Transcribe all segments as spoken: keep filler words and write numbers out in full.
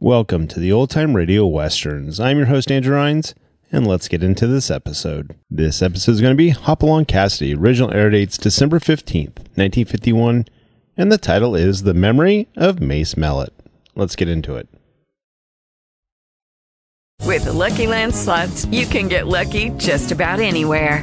Welcome to the Old Time Radio Westerns. I'm your host, Andrew Rhynes, and let's get into this episode. This episode is going to be Hopalong Cassidy. Original air dates December fifteenth, nineteen fifty-one, and the title is The Memory of Mace Malott. Let's get into it. With the Lucky Land Slots, you can get lucky just about anywhere.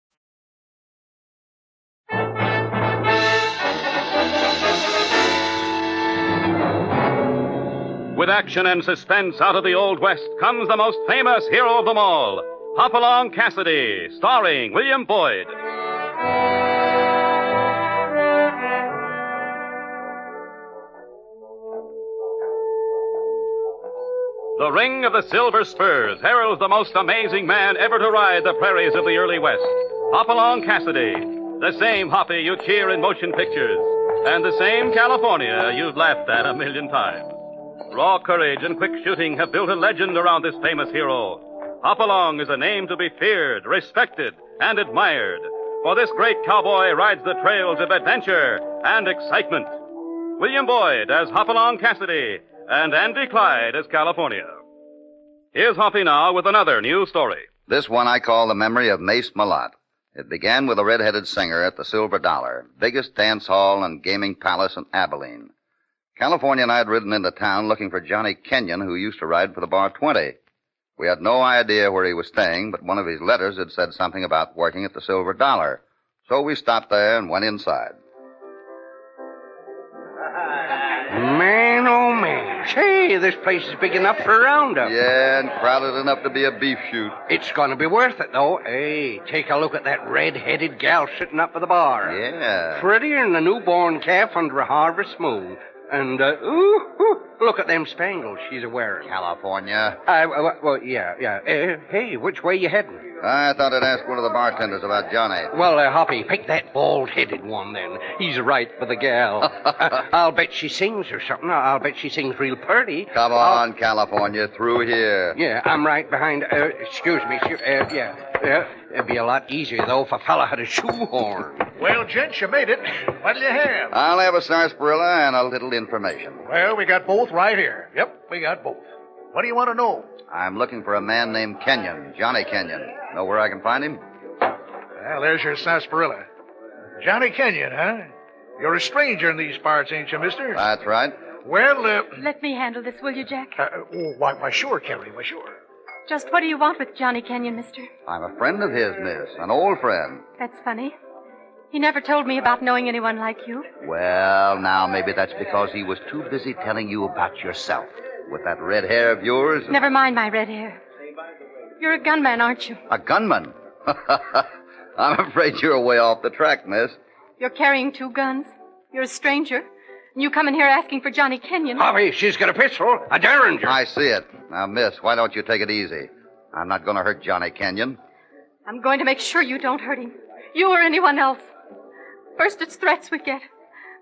With action and suspense out of the Old West comes the most famous hero of them all, Hopalong Cassidy, starring William Boyd. The ring of the silver spurs heralds the most amazing man ever to ride the prairies of the early West, Hopalong Cassidy, the same Hoppy you cheer in motion pictures, and the same California you've laughed at a million times. Raw courage and quick shooting have built a legend around this famous hero. Hopalong is a name to be feared, respected, and admired, for this great cowboy rides the trails of adventure and excitement. William Boyd as Hopalong Cassidy and Andy Clyde as California. Here's Hoppy now with another new story. This one I call The Memory of Mace Malott. It began with a red-headed singer at the Silver Dollar, biggest dance hall and gaming palace in Abilene. California and I had ridden into town looking for Johnny Kenyon, who used to ride for the Bar twenty. We had no idea where he was staying, but one of his letters had said something about working at the Silver Dollar. So we stopped there and went inside. Man, oh man. Say, this place is big enough for a roundup. Yeah, and crowded enough to be a beef shoot. It's gonna be worth it, though. Hey, take a look at that red-headed gal sitting up at the bar. Yeah. Prettier than a newborn calf under a harvest moon. And, uh, ooh, ooh, look at them spangles she's a-wearing. California. I, well, well yeah, yeah. Uh, hey, which way you heading? I thought I'd ask one of the bartenders about Johnny. Well, uh, Hoppy, pick that bald-headed one, then. He's right for the gal. uh, I'll bet she sings or something. I'll bet she sings real purty. Come on, I'll... California, through here. Yeah, I'm right behind... Uh, excuse me, excuse, uh, yeah, yeah. It'd be a lot easier, though, if a fella had a shoehorn. Well, gents, you made it. What'll you have? I'll have a sarsaparilla and a little information. Well, we got both right here. Yep, we got both. What do you want to know? I'm looking for a man named Kenyon, Johnny Kenyon. Know where I can find him? Well, there's your sarsaparilla. Johnny Kenyon, huh? You're a stranger in these parts, ain't you, mister? That's right. Well, uh... Let me handle this, will you, Jack? Uh, oh, why, why, sure, Kelly, why, sure. Just what do you want with Johnny Kenyon, mister? I'm a friend of his, miss. An old friend. That's funny. He never told me about knowing anyone like you. Well, now, maybe that's because he was too busy telling you about yourself. With that red hair of yours. And... Never mind my red hair. You're a gunman, aren't you? A gunman? I'm afraid you're way off the track, miss. You're carrying two guns. You're a stranger. And you come in here asking for Johnny Kenyon. Harvey, she's got a pistol, a derringer. I see it. Now, miss, why don't you take it easy? I'm not going to hurt Johnny Kenyon. I'm going to make sure you don't hurt him. You or anyone else. First it's threats we get.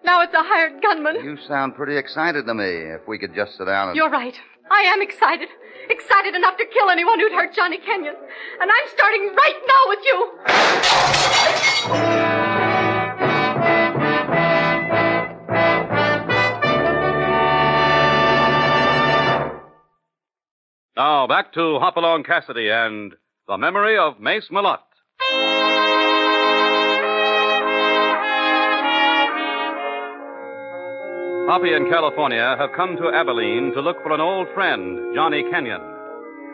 Now it's a hired gunman. You sound pretty excited to me. If we could just sit down and... You're right. I am excited. Excited enough to kill anyone who'd hurt Johnny Kenyon. And I'm starting right now with you. Now, back to Hopalong Cassidy and The Memory of Mace Malott. Hoppy in California have come to Abilene to look for an old friend, Johnny Kenyon.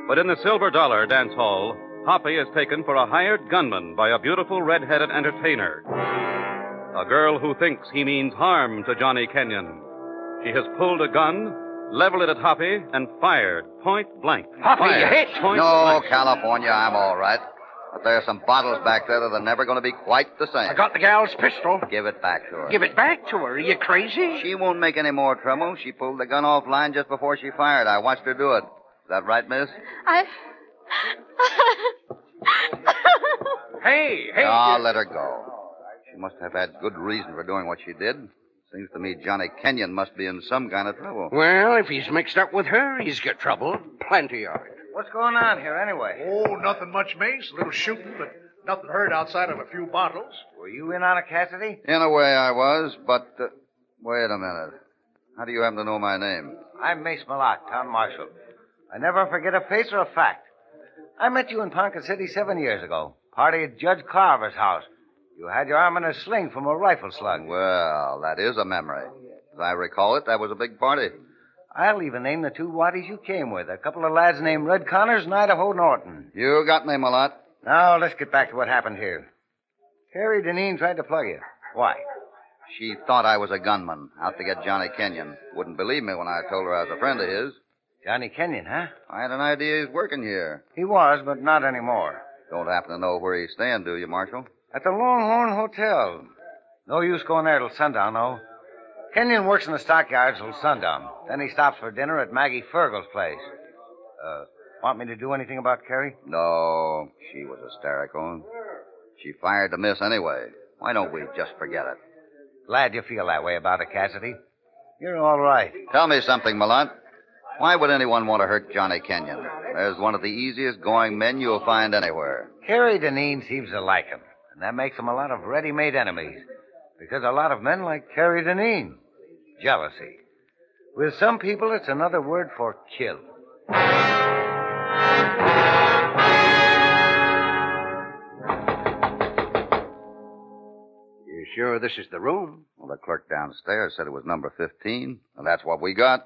But in the Silver Dollar dance hall, Hoppy is taken for a hired gunman by a beautiful red-headed entertainer. A girl who thinks he means harm to Johnny Kenyon. She has pulled a gun, leveled it at Hoppy, and fired point blank. Hoppy, fired. You hit! Point no, blank. California, I'm all right. But there are some bottles back there that are never going to be quite the same. I got the gal's pistol. Give it back to her. Give it back to her? Are you crazy? She won't make any more trouble. She pulled the gun offline just before she fired. I watched her do it. Is that right, miss? I... hey, hey... No, let her go. She must have had good reason for doing what she did. Seems to me Johnny Kenyon must be in some kind of trouble. Well, if he's mixed up with her, he's got trouble. Plenty of it. What's going on here, anyway? Oh, nothing much, Mace. A little shooting, but nothing heard outside of a few bottles. Were you in on it, Cassidy? In a way, I was, but... Uh, wait a minute. How do you happen to know my name? I'm Mace Malott, town marshal. I never forget a face or a fact. I met you in Ponca City seven years ago. Party at Judge Carver's house. You had your arm in a sling from a rifle slug. Well, that is a memory. As I recall it, that was a big party. I'll even name the two waddies you came with. A couple of lads named Red Connors and Idaho Norton. You got me, Malott. Now, let's get back to what happened here. Carrie Deneen tried to plug you. Why? She thought I was a gunman, out to get Johnny Kenyon. Wouldn't believe me when I told her I was a friend of his. Johnny Kenyon, huh? I had an idea he's working here. He was, but not anymore. Don't happen to know where he's staying, do you, Marshal? At the Longhorn Hotel. No use going there till sundown, though. Kenyon works in the stockyards till sundown. Then he stops for dinner at Maggie Fergal's place. Uh, want me to do anything about Carrie? No, she was hysterical. She fired the miss anyway. Why don't we just forget it? Glad you feel that way about it, Cassidy. You're all right. Tell me something, Malott. Why would anyone want to hurt Johnny Kenyon? There's one of the easiest-going men you'll find anywhere. Carrie Deneen seems to like him. And that makes him a lot of ready-made enemies, because a lot of men like Carrie Deneen. Jealousy. With some people, it's another word for kill. You sure this is the room? Well, the clerk downstairs said it was number fifteen, and that's what we got.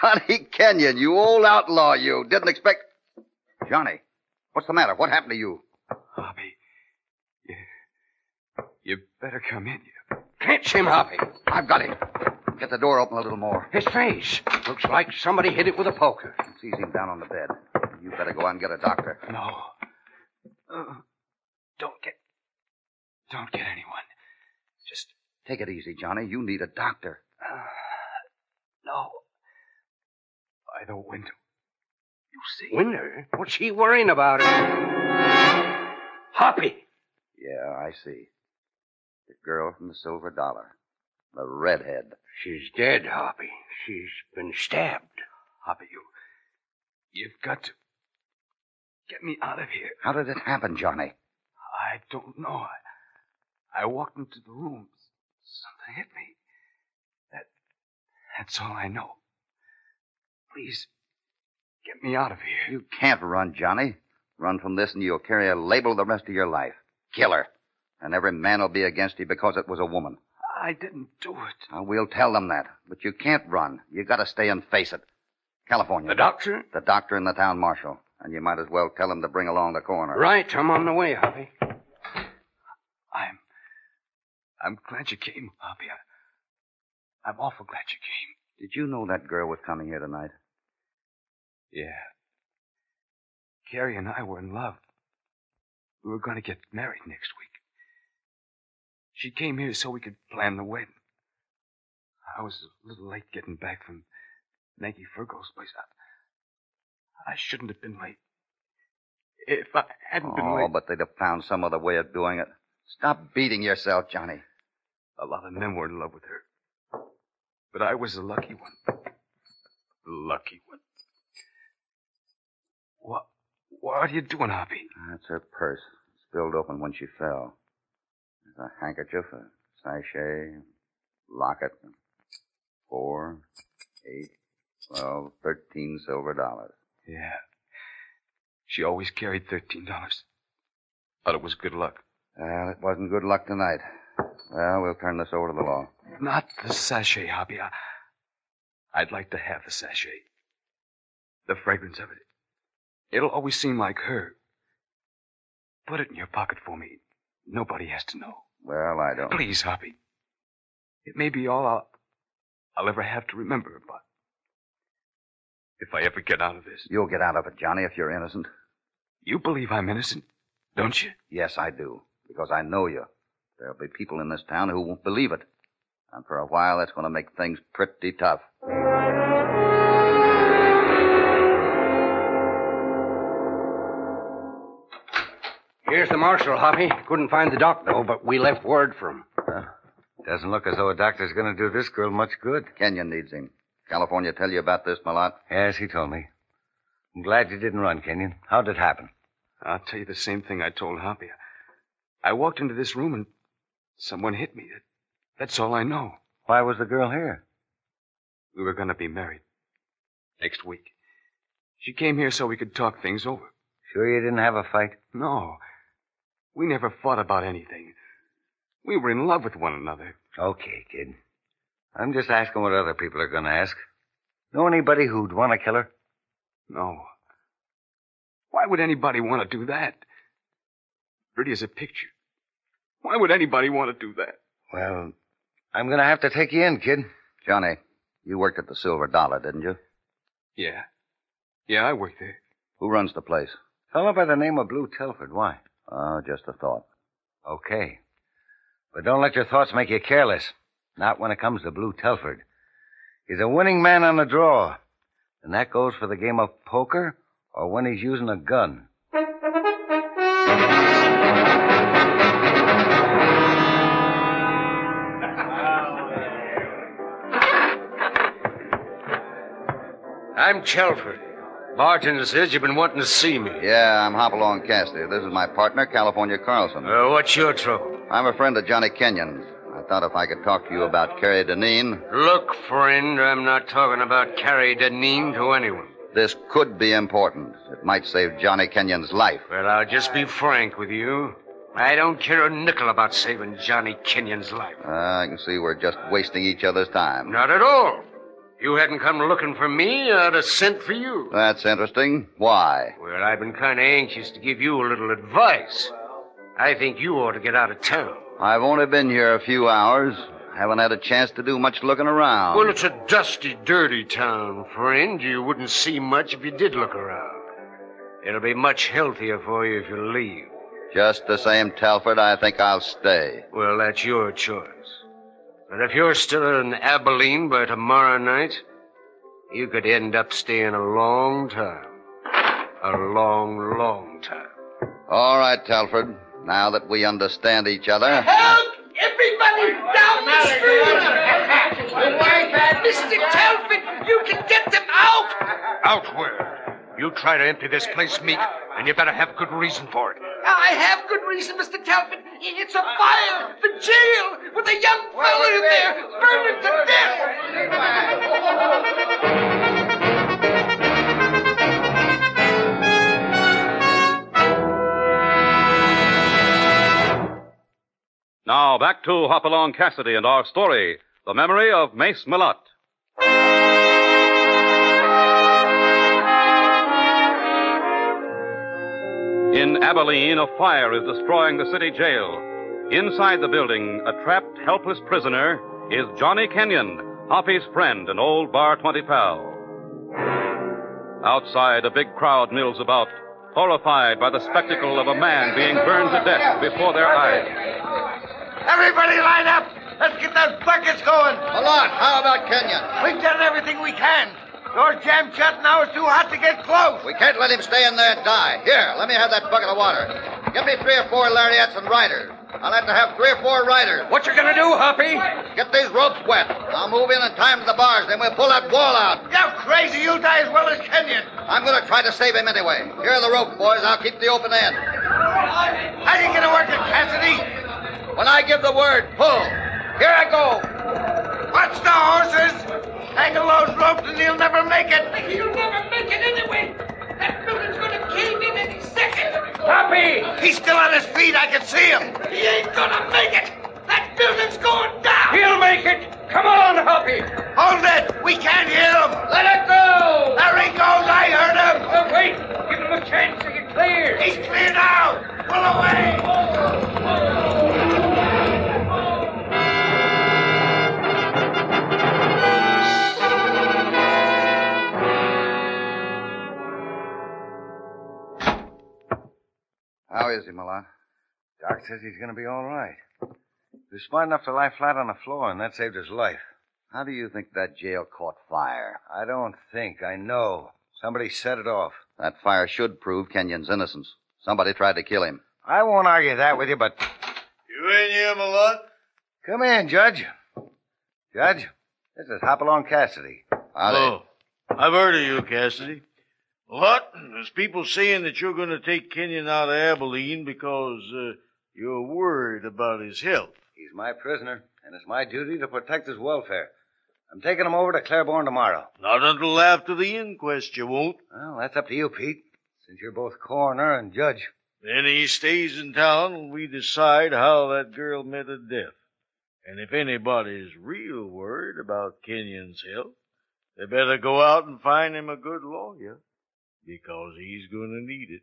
Johnny Kenyon, you old outlaw, you. Didn't expect... Johnny, what's the matter? What happened to you? Hoppy, you, you better come in. You catch him, Hoppy. I've got him. Get the door open a little more. His face. Looks like somebody hit it with a poker. Seize him down on the bed. You better go out and get a doctor. No. Uh, don't get... Don't get anyone. Just... Take it easy, Johnny. You need a doctor. Uh, no. By the window. You see? Window? What's she worrying about? It? Hoppy! Yeah, I see. The girl from the Silver Dollar. The redhead. She's dead, Hoppy. She's been stabbed. Hoppy, you... You've got to... Get me out of here. How did it happen, Johnny? I don't know. I, I walked into the room. Something hit me. That... That's all I know. Please, get me out of here. You can't run, Johnny. Run from this and you'll carry a label the rest of your life. Killer. And every man will be against you because it was a woman. I didn't do it. Now, we'll tell them that. But you can't run. You got to stay and face it. California. The doctor? The doctor and the town marshal. And you might as well tell him to bring along the coroner. Right. I'm on the way, Hoppy. I'm... I'm glad you came, Hoppy. I, I'm awful glad you came. Did you know that girl was coming here tonight? Yeah. Carrie and I were in love. We were going to get married next week. She came here so we could plan the wedding. I was a little late getting back from Maggie Fergal's place. I, I shouldn't have been late. If I hadn't oh, been late... Oh, but they'd have found some other way of doing it. Stop beating yourself, Johnny. A lot of men were in love with her. But I was the lucky one. The lucky one. What, what are you doing, Hoppy? That's her purse. Spilled open when she fell. There's a handkerchief, a sachet, locket, four, eight, twelve, thirteen silver dollars. Yeah. She always carried thirteen dollars. Thought it was good luck. Well, it wasn't good luck tonight. Well, we'll turn this over to the law. Not the sachet, Hoppy. I, I'd like to have the sachet. The fragrance of it. It'll always seem like her. Put it in your pocket for me. Nobody has to know. Well, I don't... Please, Hoppy. It may be all I'll, I'll ever have to remember, but... If I ever get out of this... You'll get out of it, Johnny, if you're innocent. You believe I'm innocent, don't you? Yes, I do, because I know you. There'll be people in this town who won't believe it. And for a while, that's going to make things pretty tough. Here's the marshal, Hoppy. Couldn't find the doc, though, but we left word for him. Uh, doesn't look as though a doctor's going to do this girl much good. Kenyon needs him. California tell you about this, Malott? Yes, he told me. I'm glad you didn't run, Kenyon. How did it happen? I'll tell you the same thing I told Hoppy. I walked into this room and someone hit me. That's all I know. Why was the girl here? We were going to be married next week. She came here so we could talk things over. Sure you didn't have a fight? No. We never fought about anything. We were in love with one another. Okay, kid. I'm just asking what other people are going to ask. Know anybody who'd want to kill her? No. Why would anybody want to do that? Pretty as a picture. Why would anybody want to do that? Well, I'm going to have to take you in, kid. Johnny, you worked at the Silver Dollar, didn't you? Yeah. Yeah, I worked there. Who runs the place? A fellow by the name of Blue Telford. Why? Oh, just a thought. Okay. But don't let your thoughts make you careless. Not when it comes to Blue Telford. He's a winning man on the draw. And that goes for the game of poker or when he's using a gun. I'm Telford. Bartender says you've been wanting to see me. Yeah, I'm Hopalong Cassidy. This is my partner, California Carlson. Uh, what's your trouble? I'm a friend of Johnny Kenyon's. I thought if I could talk to you about Carrie Deneen... Look, friend, I'm not talking about Carrie Deneen to anyone. This could be important. It might save Johnny Kenyon's life. Well, I'll just be frank with you. I don't care a nickel about saving Johnny Kenyon's life. Uh, I can see we're just wasting each other's time. Not at all. You hadn't come looking for me, I'd have sent for you. That's interesting. Why? Well, I've been kind of anxious to give you a little advice. I think you ought to get out of town. I've only been here a few hours. Haven't had a chance to do much looking around. Well, it's a dusty, dirty town, friend. You wouldn't see much if you did look around. It'll be much healthier for you if you leave. Just the same, Telford, I think I'll stay. Well, that's your choice. But if you're still in Abilene by tomorrow night, you could end up staying a long time. A long, long time. All right, Telford. Now that we understand each other... Help! Everybody down the street! Why, Mister Telford, you can get them out! Out where? You try to empty this place, Meek, and you better have good reason for it. I have good reason, Mister Telford. It's a fire, the jail, with a young fellow in there, burning to death. Now now back to Hopalong Cassidy and our story, The Memory of Mace Malott. In Abilene, a fire is destroying the city jail. Inside the building, a trapped, helpless prisoner is Johnny Kenyon, Hoppy's friend and old Bar twenty pal. Outside, a big crowd mills about, horrified by the spectacle of a man being burned to death before their eyes. Everybody line up! Let's get those buckets going! Malott, how about Kenyon? We've done everything we can. Door's jammed shut, now it's too hot to get close. We can't let him stay in there and die. Here, let me have that bucket of water. Give me three or four lariats and riders. I'll have to have three or four riders. What you gonna do, Hoppy? Get these ropes wet. I'll move in and time to the bars, then we'll pull that wall out. You're crazy. You'll die as well as Kenyon. I'm gonna try to save him anyway. Here are the ropes, boys. I'll keep the open end. How are you gonna work it, Cassidy? When I give the word, pull. Here I go. Watch the horses. Tangle those ropes and he'll never make it. He'll never make it anyway. That building's going to cave in any second. Hoppy! He's still on his feet. I can see him. He ain't going to make it. That building's going down. He'll make it. Come on, Hoppy. Hold it. We can't hear him. Let it go. There he goes. I heard him. Oh, wait. Give him a chance to get clear. He's clear now. Pull away. Oh, oh, oh. How is he, Malott? Doc says he's going to be all right. He was smart enough to lie flat on the floor, and that saved his life. How do you think that jail caught fire? I don't think. I know. Somebody set it off. That fire should prove Kenyon's innocence. Somebody tried to kill him. I won't argue that with you, but... You in here, Malott? Come in, Judge. Judge, this is Hopalong Cassidy. Howdy. Oh, I've heard of you, Cassidy. Malott, there's people saying that you're going to take Kenyon out of Abilene because uh, you're worried about his health. He's my prisoner, and it's my duty to protect his welfare. I'm taking him over to Claiborne tomorrow. Not until after the inquest, you won't. Well, that's up to you, Pete, since you're both coroner and judge. Then he stays in town and we decide how that girl met her death. And if anybody's real worried about Kenyon's health, they better go out and find him a good lawyer. Because he's going to need it.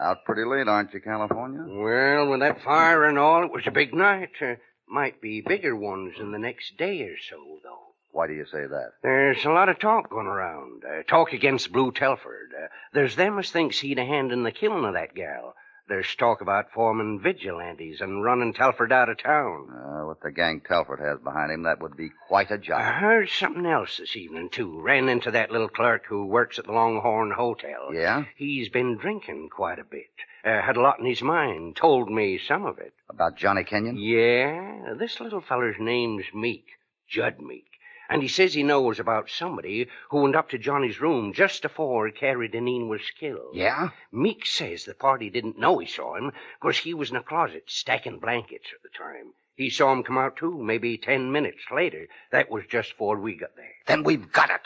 Out pretty late, aren't you, California? Well, with that fire and all, it was a big night. Uh, might be bigger ones in the next day or so, though. Why do you say that? There's a lot of talk going around. Uh, talk against Blue Telford. Uh, there's them as thinks he'd a hand in the killing of that gal. There's talk about forming vigilantes and running Telford out of town. Uh, with the gang Telford has behind him, that would be quite a job. I heard something else this evening, too. Ran into that little clerk who works at the Longhorn Hotel. Yeah? He's been drinking quite a bit. Uh, had a lot in his mind. Told me some of it. About Johnny Kenyon? Yeah. This little feller's name's Meek. Judd Meek. And he says he knows about somebody who went up to Johnny's room just afore Carrie Deneen was killed. Yeah? Meek says the party didn't know he saw him, because he was in a closet stacking blankets at the time. He saw him come out, too, maybe ten minutes later. That was just before we got there. Then we've got it.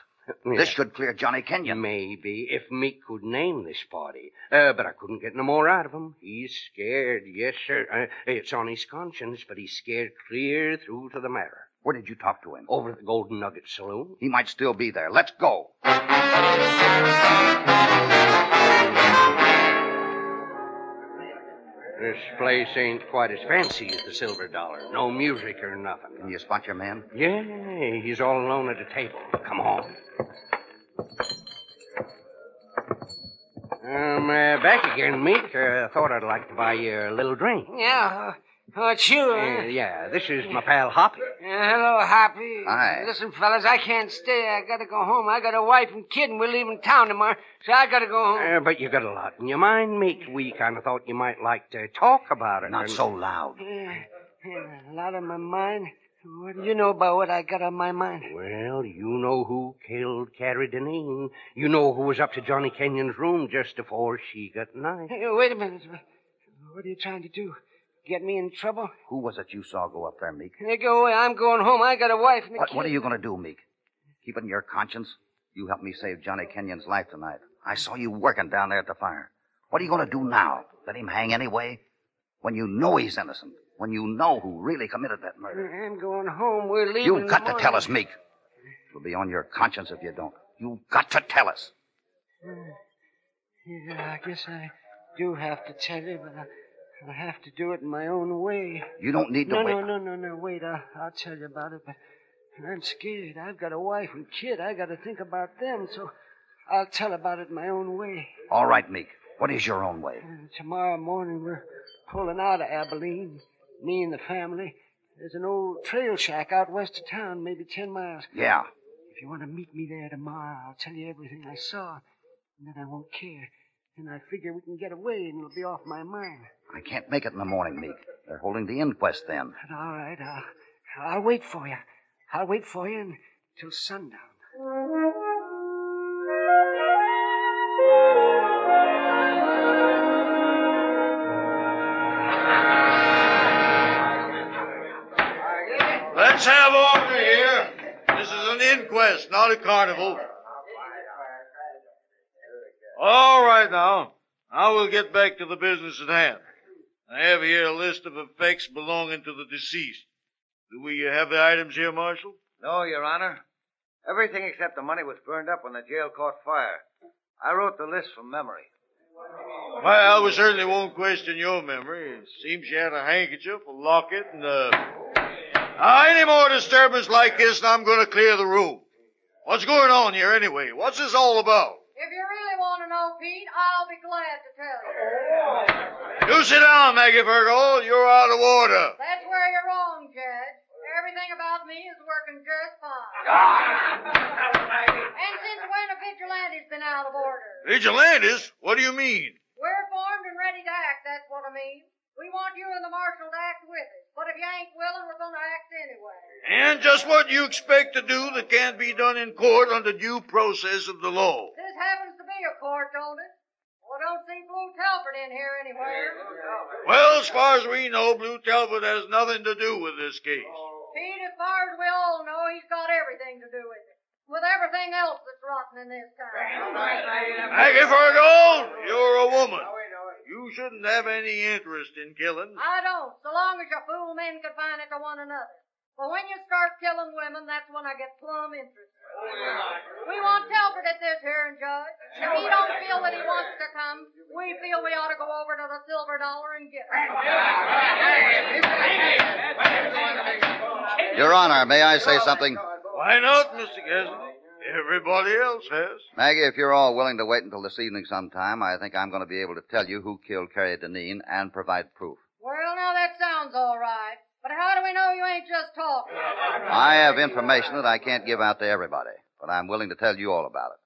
Yeah. This should clear Johnny Kenyon. Maybe, if Meek could name this party. Uh, but I couldn't get no more out of him. He's scared, yes, sir. Uh, it's on his conscience, but he's scared clear through to the marrow. Where did you talk to him? Over at the Golden Nugget Saloon. He might still be there. Let's go. This place ain't quite as fancy as the Silver Dollar. No music or nothing. Can you spot your man? Yeah, he's all alone at a table. Come on. Um, uh, back again, Meek. I uh, thought I'd like to buy you a little drink. Yeah, oh, it's you, huh? Uh, yeah, this is my pal Hoppy. Uh, hello, Hoppy. Hi. Listen, fellas, I can't stay. I gotta go home. I got a wife and kid, and we're leaving town tomorrow, so I gotta go home. Uh, but you got a lot in your mind, Meek. We kind of thought you might like to talk about it. Not and... so loud. Yeah, yeah, a lot on my mind. What do you know about what I got on my mind? Well, you know who killed Carrie Deneen. You know who was up to Johnny Kenyon's room just before she got knifed. Hey, wait a minute. What are you trying to do? get me in trouble? Who was it you saw go up there, Meek? Hey, go away. I'm going home. I got a wife and a what, kid. What are you going to do, Meek? Keep it in your conscience? You helped me save Johnny Kenyon's life tonight. I saw you working down there at the fire. What are you going to do now? Let him hang anyway? When you know he's innocent. When you know who really committed that murder. I'm going home. We're leaving. You've got to tell us, Meek. It'll be on your conscience if you don't. You've got to tell us. Uh, yeah, I guess I do have to tell you, but I, I have to do it in my own way. You don't need to no, wait. No, no, no, no, no, wait. I, I'll tell you about it, but I'm scared. I've got a wife and kid. I got to think about them, so I'll tell about it my own way. All right, Meek. What is your own way? Uh, tomorrow morning we're pulling out of Abilene, me and the family. There's an old trail shack out west of town, maybe ten miles. Yeah. If you want to meet me there tomorrow, I'll tell you everything I saw, and then I won't care. And I figure we can get away, and it'll be off my mind. I can't make it in the morning, Meek. They're holding the inquest then. All right, I'll, I'll wait for you. I'll wait for you until sundown. Let's have order here. This is an inquest, not a carnival. All right, now. Now we'll get back to the business at hand. I have here a list of effects belonging to the deceased. Do we have the items here, Marshal? No, Your Honor. Everything except the money was burned up when the jail caught fire. I wrote the list from memory. Well, we certainly won't question your memory. It seems you had a handkerchief, a locket, and a... Now, any more disturbance like this, and I'm going to clear the room. What's going on here, anyway? What's this all about? If you really want to know, Pete, I'll be glad to tell you. You sit down, Maggie Fergal. You're out of order. That's where you're wrong, Judge. Everything about me is working just fine. And since when a vigilante's been out of order? Vigilantes? What do you mean? We're formed and ready to act, that's what I mean. We want you and the marshal to act with us. But if you ain't willing, we're going to act anyway. And just what you expect to do that can't be done in court under due process of the law. This happens to be a court, don't it? Well, I don't see Blue Telford in here anywhere. Well, as far as we know, Blue Telford has nothing to do with this case. Pete, as far as we all know, he's got everything to do with it. With everything else that's rotten in this town. Maggie Fergal, you're a woman. You shouldn't have any interest in killing. I don't, so long as you fool men confine it to one another. But when you start killing women, that's when I get plumb interested. We want Telford at this hearing, Judge. If he don't feel that he wants to come, we feel we ought to go over to the Silver Dollar and get him. Your Honor, may I say something? Why not, Mister Cassidy? Everybody else has. Maggie, if you're all willing to wait until this evening sometime, I think I'm going to be able to tell you who killed Carrie Deneen and provide proof. Well, now that sounds all right. But how do we know you ain't just talking? I have information that I can't give out to everybody, but I'm willing to tell you all about it.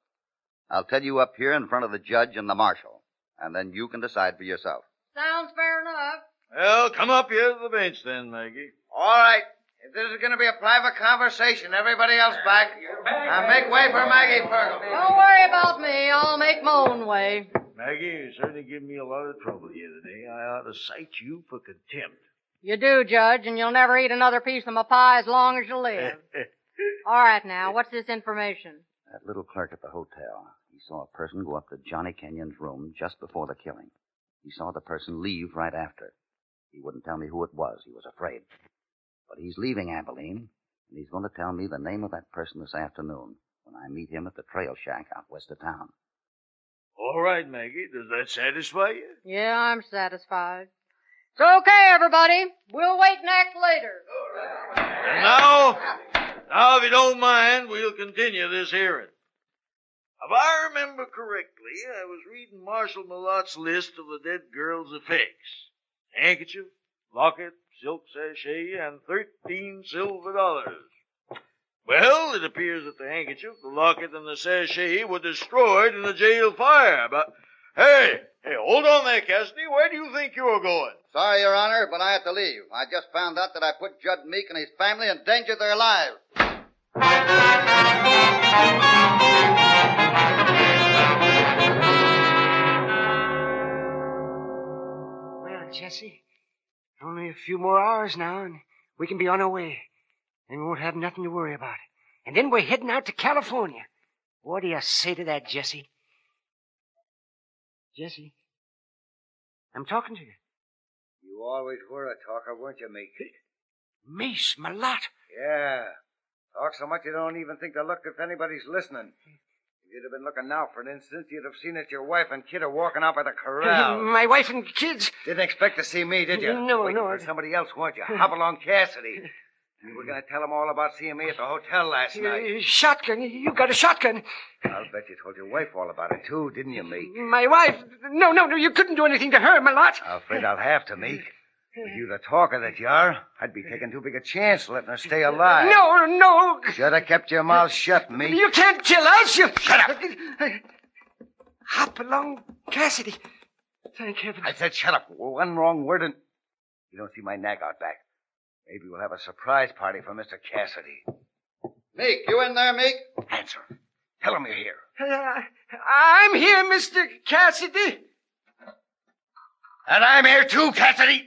I'll tell you up here in front of the judge and the marshal, and then you can decide for yourself. Sounds fair enough. Well, come up here to the bench then, Maggie. All right. If this is going to be a private conversation, everybody else back. Now make way for Maggie Fergal. Don't worry about me. I'll make my own way. Maggie, you certainly give me a lot of trouble here today. I ought to cite you for contempt. You do, Judge, and you'll never eat another piece of my pie as long as you live. All right, now, what's this information? That little clerk at the hotel. He saw a person go up to Johnny Kenyon's room just before the killing. He saw the person leave right after. He wouldn't tell me who it was. He was afraid. But he's leaving Abilene, and he's going to tell me the name of that person this afternoon when I meet him at the trail shack out west of town. All right, Maggie. Does that satisfy you? Yeah, I'm satisfied. It's okay, everybody. We'll wait and act later. And now, now, if you don't mind, we'll continue this hearing. If I remember correctly, I was reading Marshal Malott's list of the dead girl's effects. Handkerchief, locket, silk sachet, and thirteen silver dollars. Well, it appears that the handkerchief, the locket, and the sachet were destroyed in the jail fire, but... Hey, hey, hold on there, Cassidy. Where do you think you're going? Sorry, Your Honor, but I have to leave. I just found out that I put Judd Meek and his family in danger of their lives. Well, Jesse, Only a few more hours now, and we can be on our way. Then we won't have nothing to worry about. And then we're heading out to California. What do you say to that, Jesse? Jesse, I'm talking to you. You always were a talker, weren't you, Mace? Mace Malott. Yeah. Talk so much you don't even think to look if anybody's listening. If you'd have been looking now, for instance, you'd have seen that your wife and kid are walking out by the corral. My wife and kids? Didn't expect to see me, did you? No, Waiting no. For somebody else, weren't you? Hopalong Cassidy. You were going to tell him all about seeing me at the hotel last night. Uh, shotgun. You got a shotgun. I'll bet you told your wife all about it, too, didn't you, Meek? My wife? No, no, no. You couldn't do anything to her, Malott. I'm afraid I'll have to, Meek. With you the talker that you are, I'd be taking too big a chance letting her stay alive. No, no. Should have kept your mouth shut, Meek. You can't kill us. You... Shut up. Hopalong Cassidy. Thank heaven. I said shut up. One wrong word and... You don't see my nag out back. Maybe we'll have a surprise party for Mister Cassidy. Meek, you in there, Meek? Answer. Tell him you're here. Uh, I'm here, Mister Cassidy. And I'm here too, Cassidy.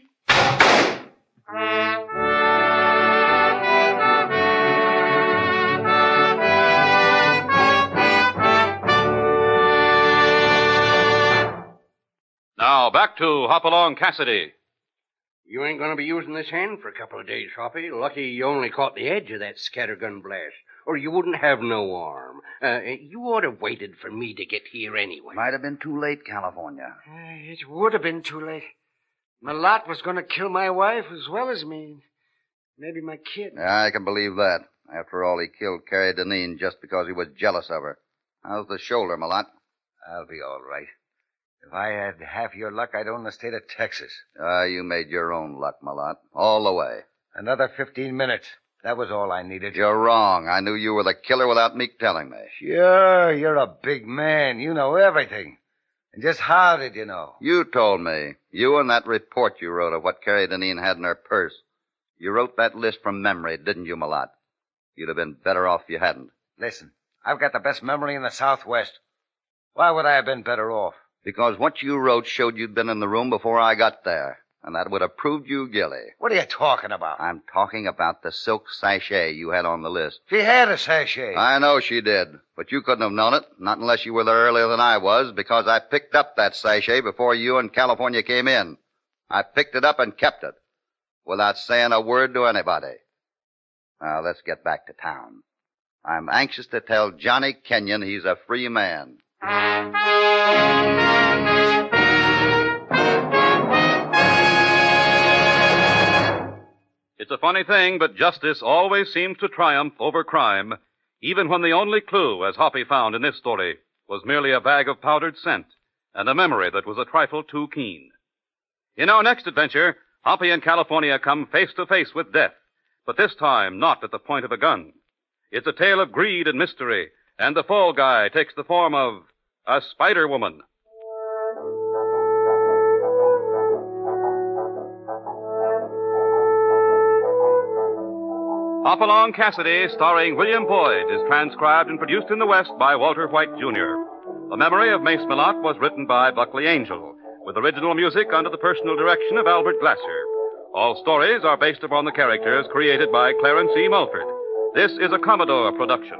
Now, back to Hopalong Cassidy. You ain't going to be using this hand for a couple of days, Hoppy. Lucky you only caught the edge of that scattergun blast, or you wouldn't have no arm. Uh, you ought to have waited for me to get here anyway. Might have been too late, California. Uh, it would have been too late. Malott was going to kill my wife as well as me. Maybe my kid. Yeah, I can believe that. After all, he killed Carrie Deneen just because he was jealous of her. How's the shoulder, Malott? I'll be all right. If I had half your luck, I'd own the state of Texas. Ah, uh, you made your own luck, Malott. All the way. Another fifteen minutes. That was all I needed. You're wrong. I knew you were the killer without Meek telling me. Sure, you're a big man. You know everything. And just how did you know? You told me. You and that report you wrote of what Carrie Deneen had in her purse. You wrote that list from memory, didn't you, Malott? You'd have been better off if you hadn't. Listen, I've got the best memory in the Southwest. Why would I have been better off? Because what you wrote showed you'd been in the room before I got there, and that would have proved you guilty. What are you talking about? I'm talking about the silk sachet you had on the list. She had a sachet. I know she did, but you couldn't have known it, not unless you were there earlier than I was, because I picked up that sachet before you and California came in. I picked it up and kept it, without saying a word to anybody. Now, let's get back to town. I'm anxious to tell Johnny Kenyon he's a free man. It's a funny thing, but justice always seems to triumph over crime, even when the only clue, as Hoppy found in this story, was merely a bag of powdered scent and a memory that was a trifle too keen. In our next adventure, Hoppy and California come face to face with death, but this time not at the point of a gun. It's a tale of greed and mystery, and the fall guy takes the form of a spider woman. Hopalong Cassidy, starring William Boyd, is transcribed and produced in the West by Walter White, Junior The memory of Mace Malott was written by Buckley Angel, with original music under the personal direction of Albert Glasser. All stories are based upon the characters created by Clarence E. Mulford. This is a Commodore production.